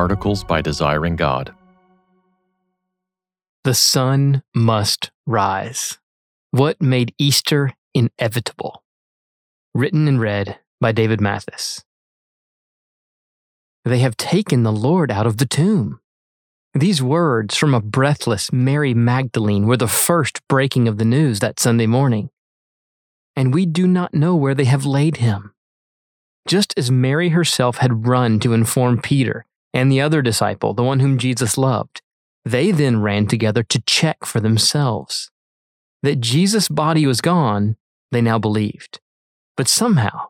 articles by Desiring God. The sun must rise. What made Easter inevitable? Written and read by David Mathis. They have taken the Lord out of the tomb. These words from a breathless Mary Magdalene were the first breaking of the news that Sunday morning. And we do not know where they have laid him. Just as Mary herself had run to inform Peter and the other disciple, the one whom Jesus loved, they then ran together to check for themselves. That Jesus' body was gone, they now believed. But somehow,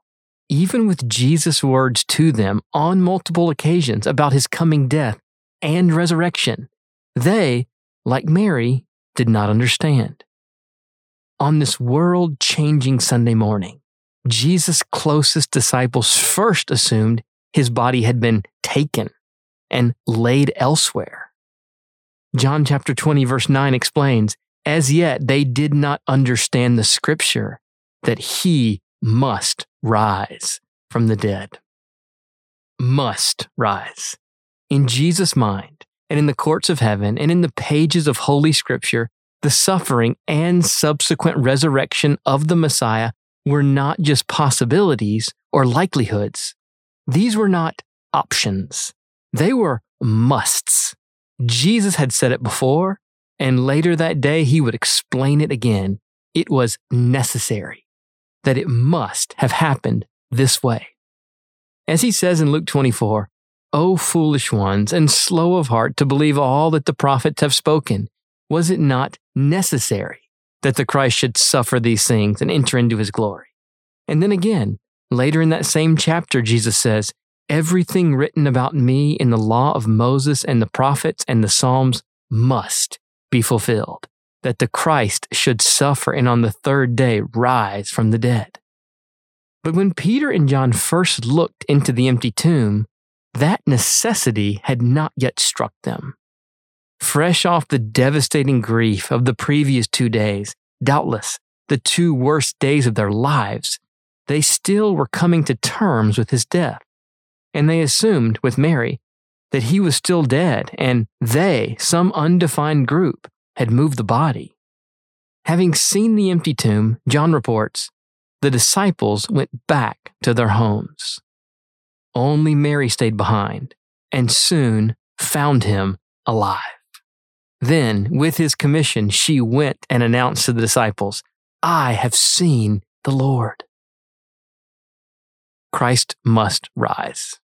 even with Jesus' words to them on multiple occasions about his coming death and resurrection, they, like Mary, did not understand. On this world-changing Sunday morning, Jesus' closest disciples first assumed his body had been taken and laid elsewhere. John chapter 20, verse 9 explains, "As yet they did not understand the scripture that he must rise from the dead." Must rise. In Jesus' mind, and in the courts of heaven, and in the pages of Holy Scripture, the suffering and subsequent resurrection of the Messiah were not just possibilities or likelihoods. These were not options. They were musts. Jesus had said it before, and later that day he would explain it again. It was necessary, that it must have happened this way. As he says in Luke 24, "O foolish ones, and slow of heart to believe all that the prophets have spoken, was it not necessary that the Christ should suffer these things and enter into his glory?" And then again, later in that same chapter, Jesus says, "Everything written about me in the law of Moses and the prophets and the Psalms must be fulfilled, that the Christ should suffer and on the third day rise from the dead." But when Peter and John first looked into the empty tomb, that necessity had not yet struck them. Fresh off the devastating grief of the previous 2 days, doubtless the two worst days of their lives, they still were coming to terms with his death. And they assumed, with Mary, that he was still dead and they, some undefined group, had moved the body. Having seen the empty tomb, John reports, the disciples went back to their homes. Only Mary stayed behind and soon found him alive. Then, with his commission, she went and announced to the disciples, "I have seen the Lord." Christ must rise.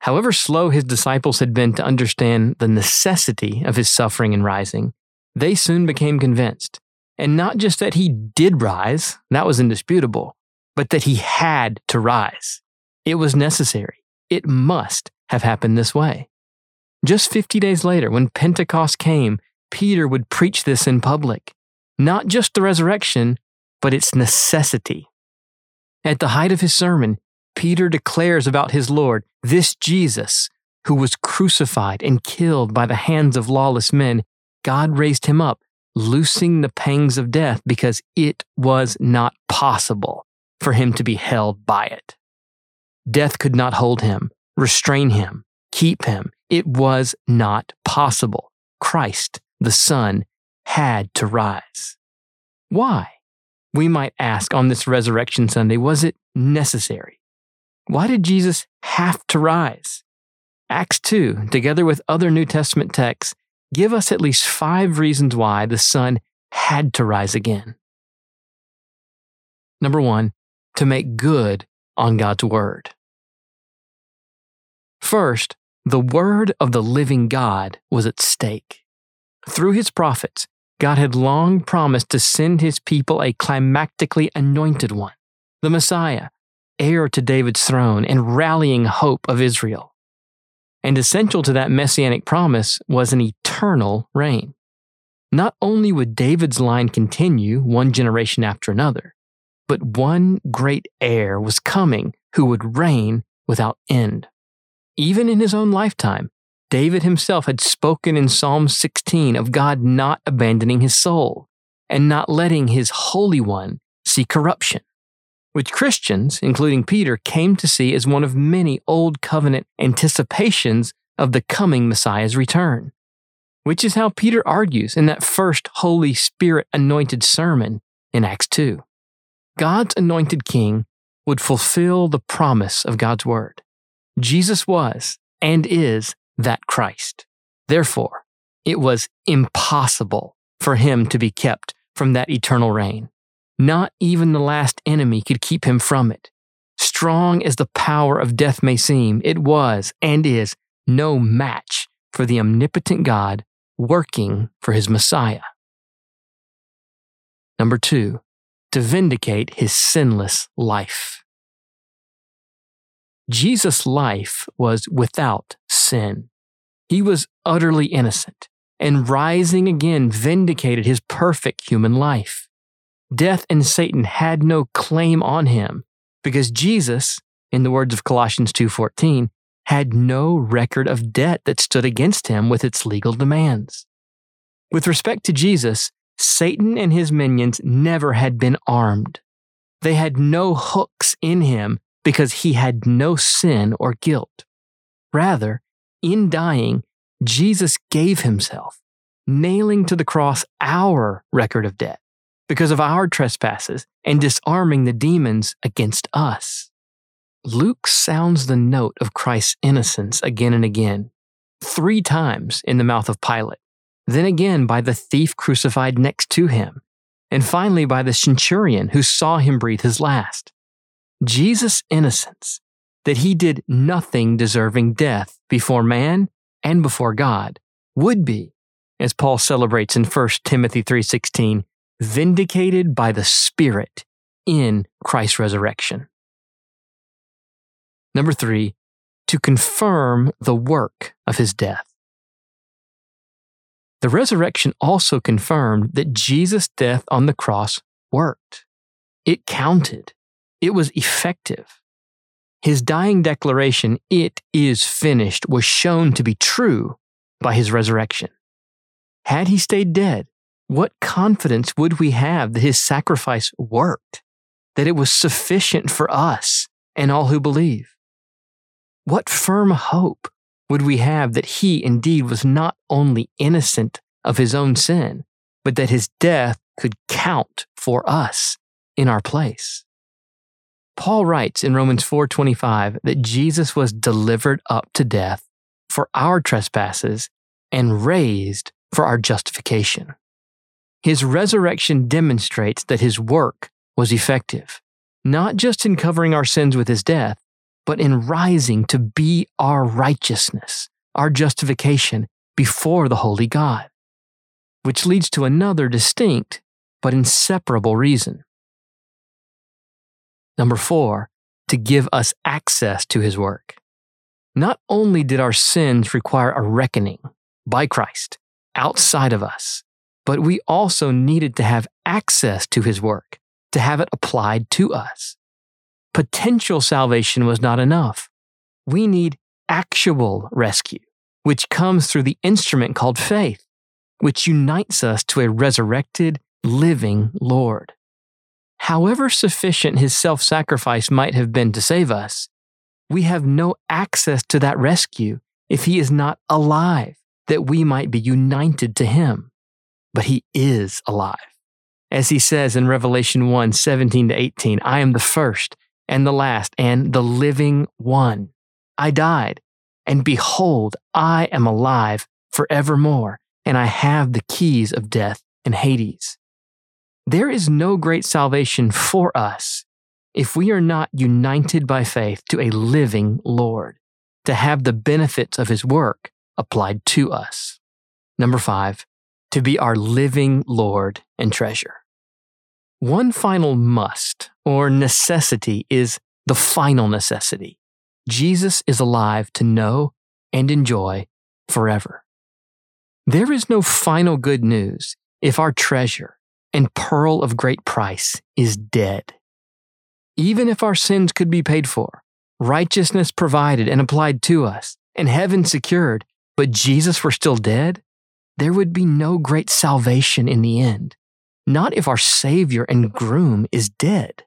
However slow his disciples had been to understand the necessity of his suffering and rising, they soon became convinced. And not just that he did rise, that was indisputable, but that he had to rise. It was necessary. It must have happened this way. Just 50 days later, when Pentecost came, Peter would preach this in public. Not just the resurrection, but its necessity. At the height of his sermon, Peter declares about his Lord, "This Jesus, who was crucified and killed by the hands of lawless men, God raised him up, loosing the pangs of death, because it was not possible for him to be held by it." Death could not hold him, restrain him, keep him. It was not possible. Christ, the Son, had to rise. Why? We might ask on this Resurrection Sunday, was it necessary? Why did Jesus have to rise? Acts 2, together with other New Testament texts, give us at least 5 reasons why the Son had to rise again. Number 1, to make good on God's Word. First, the Word of the living God was at stake. Through his prophets, God had long promised to send his people a climactically anointed one, the Messiah, heir to David's throne and rallying hope of Israel. And essential to that messianic promise was an eternal reign. Not only would David's line continue one generation after another, but one great heir was coming who would reign without end. Even in his own lifetime, David himself had spoken in Psalm 16 of God not abandoning his soul and not letting his Holy One see corruption. which Christians, including Peter, came to see as one of many Old Covenant anticipations of the coming Messiah's return, which is how Peter argues in that first Holy Spirit-anointed sermon in Acts 2. God's anointed king would fulfill the promise of God's word. Jesus was and is that Christ. Therefore, it was impossible for him to be kept from that eternal reign. Not even the last enemy could keep him from it. Strong as the power of death may seem, it was and is no match for the omnipotent God working for his Messiah. Number 2, to vindicate his sinless life. Jesus' life was without sin. He was utterly innocent, and rising again vindicated his perfect human life. Death and Satan had no claim on him because Jesus, in the words of Colossians 2:14, had no record of debt that stood against him with its legal demands. With respect to Jesus, Satan and his minions never had been armed. They had no hooks in him because he had no sin or guilt. Rather, in dying, Jesus gave himself, nailing to the cross our record of debt because of our trespasses and disarming the demons against us. Luke sounds the note of Christ's innocence again and again, 3 times in the mouth of Pilate, then again by the thief crucified next to him, and finally by the centurion who saw him breathe his last. Jesus' innocence, that he did nothing deserving death before man and before God, would be, as Paul celebrates in 1 Timothy 3:16, vindicated by the Spirit in Christ's resurrection. Number 3, to confirm the work of his death. The resurrection also confirmed that Jesus' death on the cross worked. It counted. It was effective. His dying declaration, "It is finished," was shown to be true by his resurrection. Had he stayed dead, what confidence would we have that his sacrifice worked, that it was sufficient for us and all who believe? What firm hope would we have that he indeed was not only innocent of his own sin, but that his death could count for us in our place? Paul writes in Romans 4:25 that Jesus was delivered up to death for our trespasses and raised for our justification. His resurrection demonstrates that his work was effective, not just in covering our sins with his death, but in rising to be our righteousness, our justification before the holy God, which leads to another distinct but inseparable reason. Number 4, to give us access to his work. Not only did our sins require a reckoning by Christ outside of us, but we also needed to have access to his work, to have it applied to us. Potential salvation was not enough. We need actual rescue, which comes through the instrument called faith, which unites us to a resurrected, living Lord. However sufficient his self-sacrifice might have been to save us, we have no access to that rescue if he is not alive, that we might be united to him. But he is alive. As he says in Revelation 1:17-18, "I am the first and the last and the living one. I died, and behold, I am alive forevermore, and I have the keys of death and Hades." There is no great salvation for us if we are not united by faith to a living Lord, to have the benefits of his work applied to us. Number 5, to be our living Lord and treasure. One final must or necessity is the final necessity. Jesus is alive to know and enjoy forever. There is no final good news if our treasure and pearl of great price is dead. Even if our sins could be paid for, righteousness provided and applied to us, and heaven secured, but Jesus were still dead, there would be no great salvation in the end, not if our Savior and groom is dead.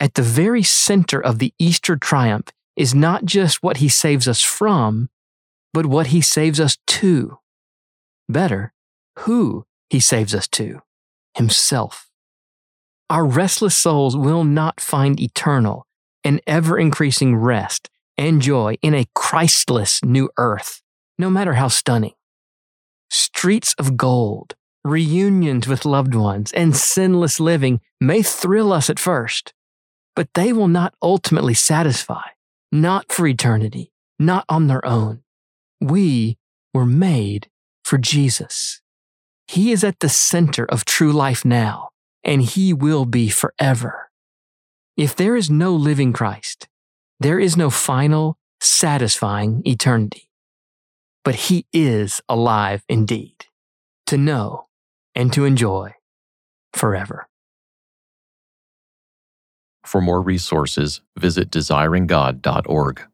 At the very center of the Easter triumph is not just what he saves us from, but what he saves us to. Better, who he saves us to, himself. Our restless souls will not find eternal and ever-increasing rest and joy in a Christless new earth, no matter how stunning. Streets of gold, reunions with loved ones, and sinless living may thrill us at first, but they will not ultimately satisfy, not for eternity, not on their own. We were made for Jesus. He is at the center of true life now, and he will be forever. If there is no living Christ, there is no final, satisfying eternity. But he is alive indeed, to know and to enjoy forever. For more resources, visit desiringgod.org.